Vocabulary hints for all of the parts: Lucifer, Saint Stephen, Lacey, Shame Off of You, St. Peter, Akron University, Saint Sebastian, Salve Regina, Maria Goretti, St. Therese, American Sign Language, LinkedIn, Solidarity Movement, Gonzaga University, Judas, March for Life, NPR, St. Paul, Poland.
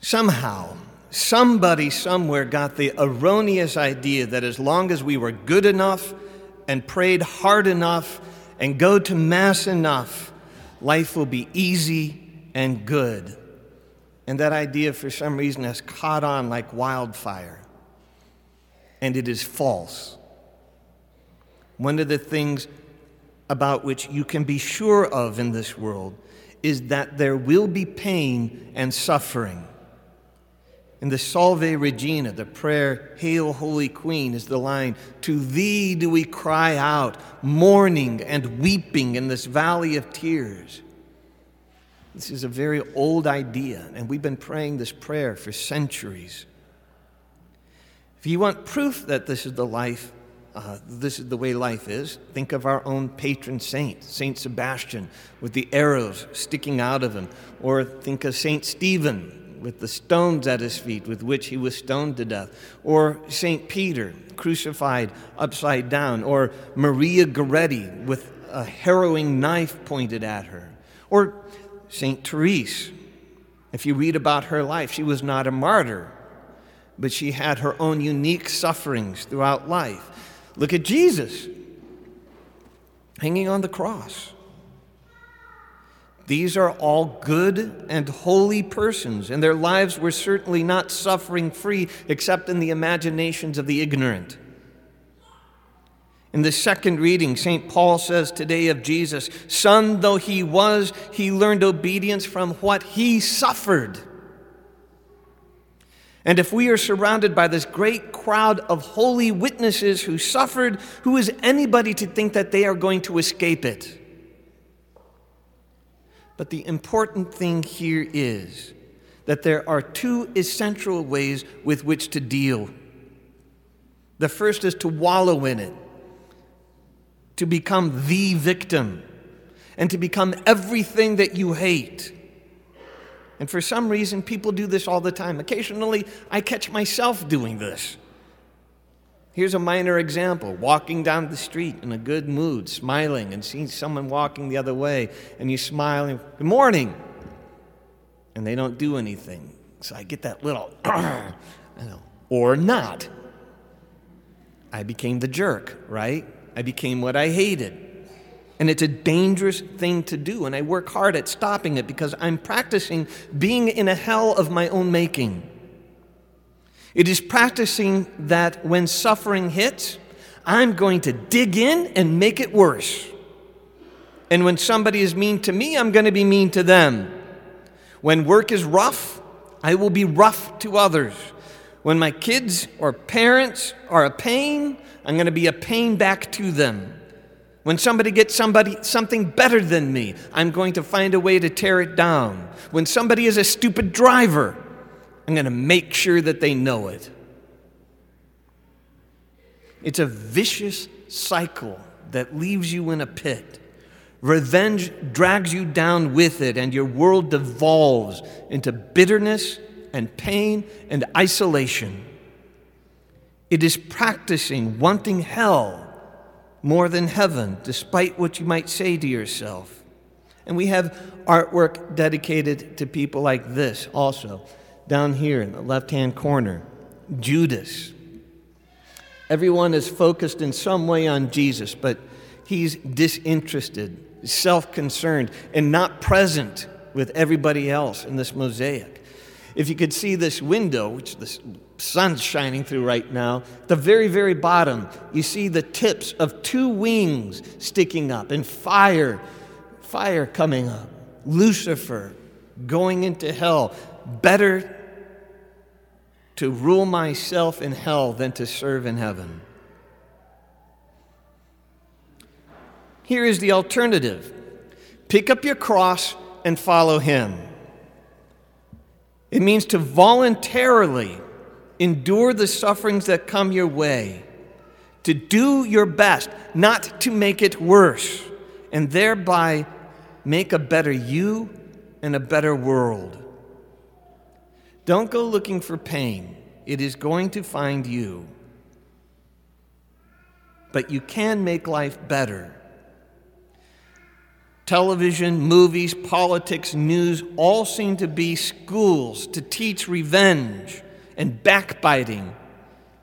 Somehow, somebody somewhere got the erroneous idea that as long as we were good enough and prayed hard enough and go to Mass enough, life will be easy and good. And that idea, for some reason, has caught on like wildfire. And it is false. One of the things about which you can be sure of in this world is that there will be pain and suffering. In the Salve Regina, the prayer, Hail Holy Queen, is the line, to thee do we cry out, mourning and weeping in this valley of tears. This is a very old idea, and we've been praying this prayer for centuries. If you want proof that this is the life, this is the way life is, think of our own patron saint, Saint Sebastian, with the arrows sticking out of him, or think of Saint Stephen, with the stones at his feet with which he was stoned to death, or St. Peter, crucified upside down, or Maria Goretti with a harrowing knife pointed at her, or St. Therese. If you read about her life, she was not a martyr, but she had her own unique sufferings throughout life. Look at Jesus hanging on the cross. These are all good and holy persons, and their lives were certainly not suffering-free except in the imaginations of the ignorant. In the second reading, St. Paul says today of Jesus, Son though he was, he learned obedience from what he suffered. And if we are surrounded by this great crowd of holy witnesses who suffered, who is anybody to think that they are going to escape it? But the important thing here is that there are two essential ways with which to deal. The first is to wallow in it, to become the victim, and to become everything that you hate. And for some reason, people do this all the time. Occasionally, I catch myself doing this. Here's a minor example, walking down the street in a good mood, smiling, and seeing someone walking the other way, and you smile, and good morning, and they don't do anything. So I get that little, or not. I became the jerk, right? I became what I hated. And it's a dangerous thing to do, and I work hard at stopping it because I'm practicing being in a hell of my own making. It is practicing that when suffering hits, I'm going to dig in and make it worse. And when somebody is mean to me, I'm going to be mean to them. When work is rough, I will be rough to others. When my kids or parents are a pain, I'm going to be a pain back to them. When somebody gets something better than me, I'm going to find a way to tear it down. When somebody is a stupid driver, I'm going to make sure that they know it. It's a vicious cycle that leaves you in a pit. Revenge drags you down with it, and your world devolves into bitterness and pain and isolation. It is practicing wanting hell more than heaven, despite what you might say to yourself. And we have artwork dedicated to people like this also. Down here in the left-hand corner, Judas. Everyone is focused in some way on Jesus, but he's disinterested, self-concerned, and not present with everybody else in this mosaic. If you could see this window, which the sun's shining through right now, at the very, very bottom, you see the tips of two wings sticking up and fire coming up. Lucifer going into hell. Better to rule myself in hell than to serve in heaven. Here is the alternative. Pick up your cross and follow him. It means to voluntarily endure the sufferings that come your way, to do your best not to make it worse, and thereby make a better you and a better world. Don't go looking for pain. It is going to find you. But you can make life better. Television, movies, politics, news, all seem to be schools to teach revenge and backbiting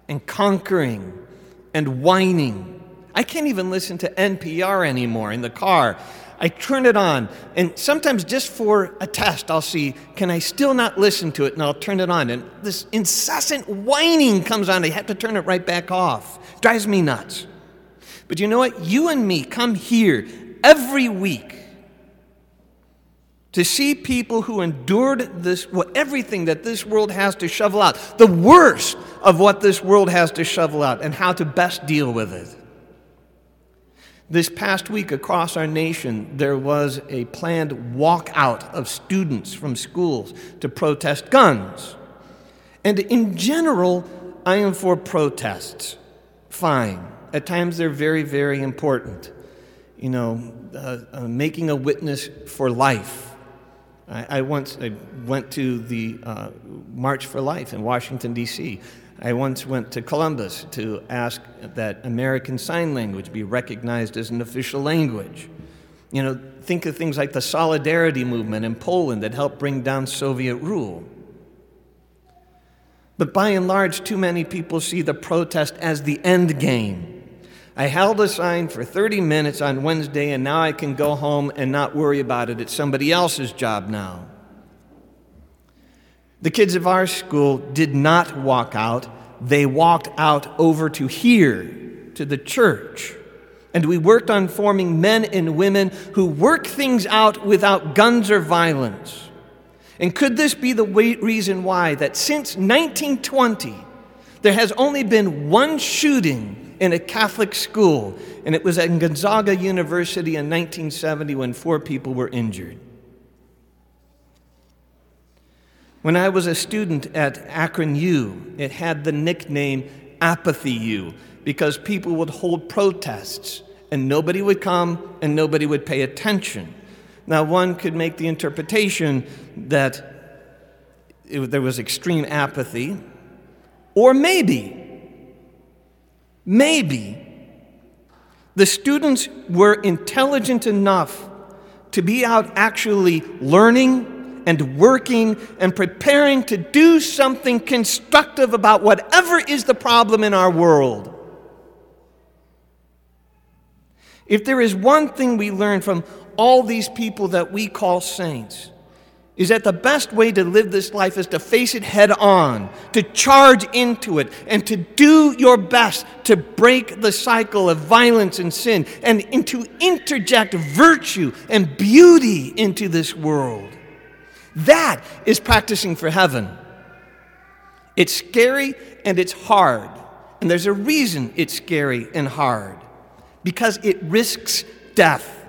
and conquering and whining. I can't even listen to NPR anymore in the car. I turn it on, and sometimes just for a test, I'll see, can I still not listen to it? And I'll turn it on, and this incessant whining comes on. I have to turn it right back off. Drives me nuts. But you know what? You and me come here every week to see people who endured this, everything that this world has to shovel out, the worst of what this world has to shovel out, and how to best deal with it. This past week across our nation, there was a planned walkout of students from schools to protest guns. And in general, I am for protests. Fine. At times, they're very, very important. You know, making a witness for life. I went to the March for Life in Washington, D.C., I once went to Columbus to ask that American Sign Language be recognized as an official language. You know, think of things like the Solidarity Movement in Poland that helped bring down Soviet rule. But by and large, too many people see the protest as the end game. I held a sign for 30 minutes on Wednesday, and now I can go home and not worry about it. It's somebody else's job now. The kids of our school did not walk out. They walked out over to here, to the church. And we worked on forming men and women who work things out without guns or violence. And could this be the reason why that since 1920, there has only been one shooting in a Catholic school, and it was at Gonzaga University in 1970 when 4 people were injured? When I was a student at Akron U, it had the nickname Apathy U because people would hold protests and nobody would come and nobody would pay attention. Now, one could make the interpretation that there was extreme apathy, or maybe the students were intelligent enough to be out actually learning and working and preparing to do something constructive about whatever is the problem in our world. If there is one thing we learn from all these people that we call saints, is that the best way to live this life is to face it head on, to charge into it, and to do your best to break the cycle of violence and sin, and to interject virtue and beauty into this world. That is practicing for heaven. It's scary and it's hard. And there's a reason it's scary and hard. Because it risks death.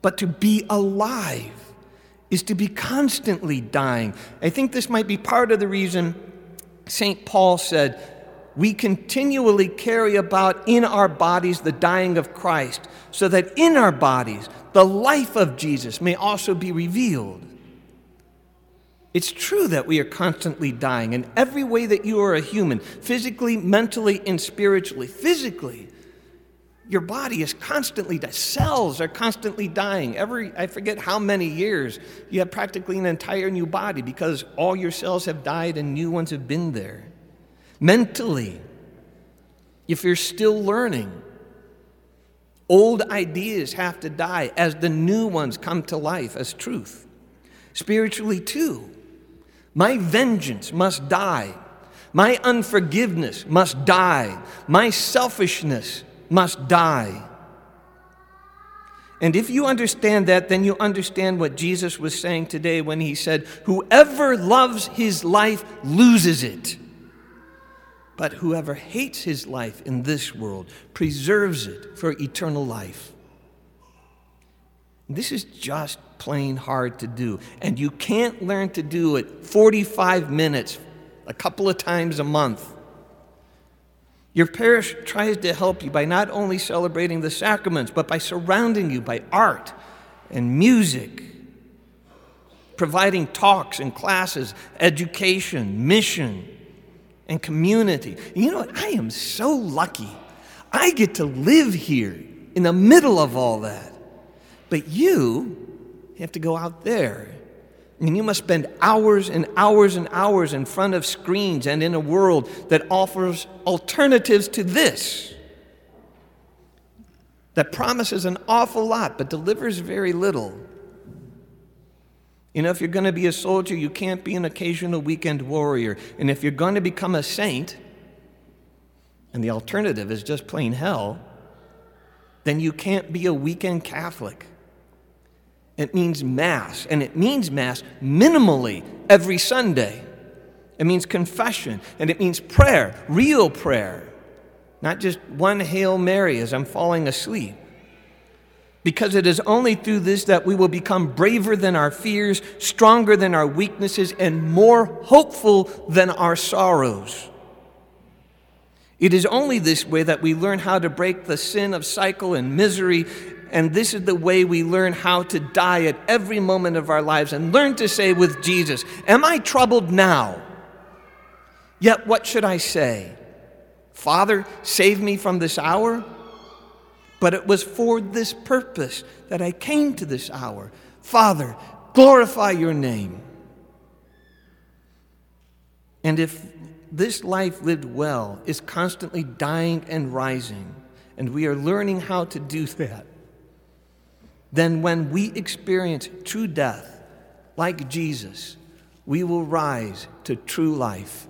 But to be alive is to be constantly dying. I think this might be part of the reason St. Paul said, we continually carry about in our bodies the dying of Christ, so that in our bodies the life of Jesus may also be revealed. It's true that we are constantly dying in every way that you are a human, physically, mentally, and spiritually. Physically, your body is constantly dying. Cells are constantly dying. I forget how many years, you have practically an entire new body because all your cells have died and new ones have been there. Mentally, if you're still learning, old ideas have to die as the new ones come to life as truth. Spiritually, too. My vengeance must die. My unforgiveness must die. My selfishness must die. And if you understand that, then you understand what Jesus was saying today when he said, "Whoever loves his life loses it. But whoever hates his life in this world preserves it for eternal life." This is just plain hard to do. And you can't learn to do it 45 minutes, a couple of times a month. Your parish tries to help you by not only celebrating the sacraments, but by surrounding you by art and music, providing talks and classes, education, mission, and community. You know what? I am so lucky. I get to live here. in the middle of all that. But you have to go out there. I mean, you must spend hours and hours and hours in front of screens and in a world that offers alternatives to this, that promises an awful lot but delivers very little. You know, if you're going to be a soldier, you can't be an occasional weekend warrior. And if you're going to become a saint, and the alternative is just plain hell, then you can't be a weekend Catholic. It means Mass, and it means Mass minimally every Sunday. It means confession, and it means prayer, real prayer, not just one Hail Mary as I'm falling asleep. Because it is only through this that we will become braver than our fears, stronger than our weaknesses, and more hopeful than our sorrows. It is only this way that we learn how to break the sin of cycle and misery. And this is the way we learn how to die at every moment of our lives and learn to say with Jesus, "Am I troubled now? Yet what should I say? Father, save me from this hour? But it was for this purpose that I came to this hour. Father, glorify your name." And if this life lived well is constantly dying and rising, and we are learning how to do that, then when we experience true death, like Jesus, we will rise to true life.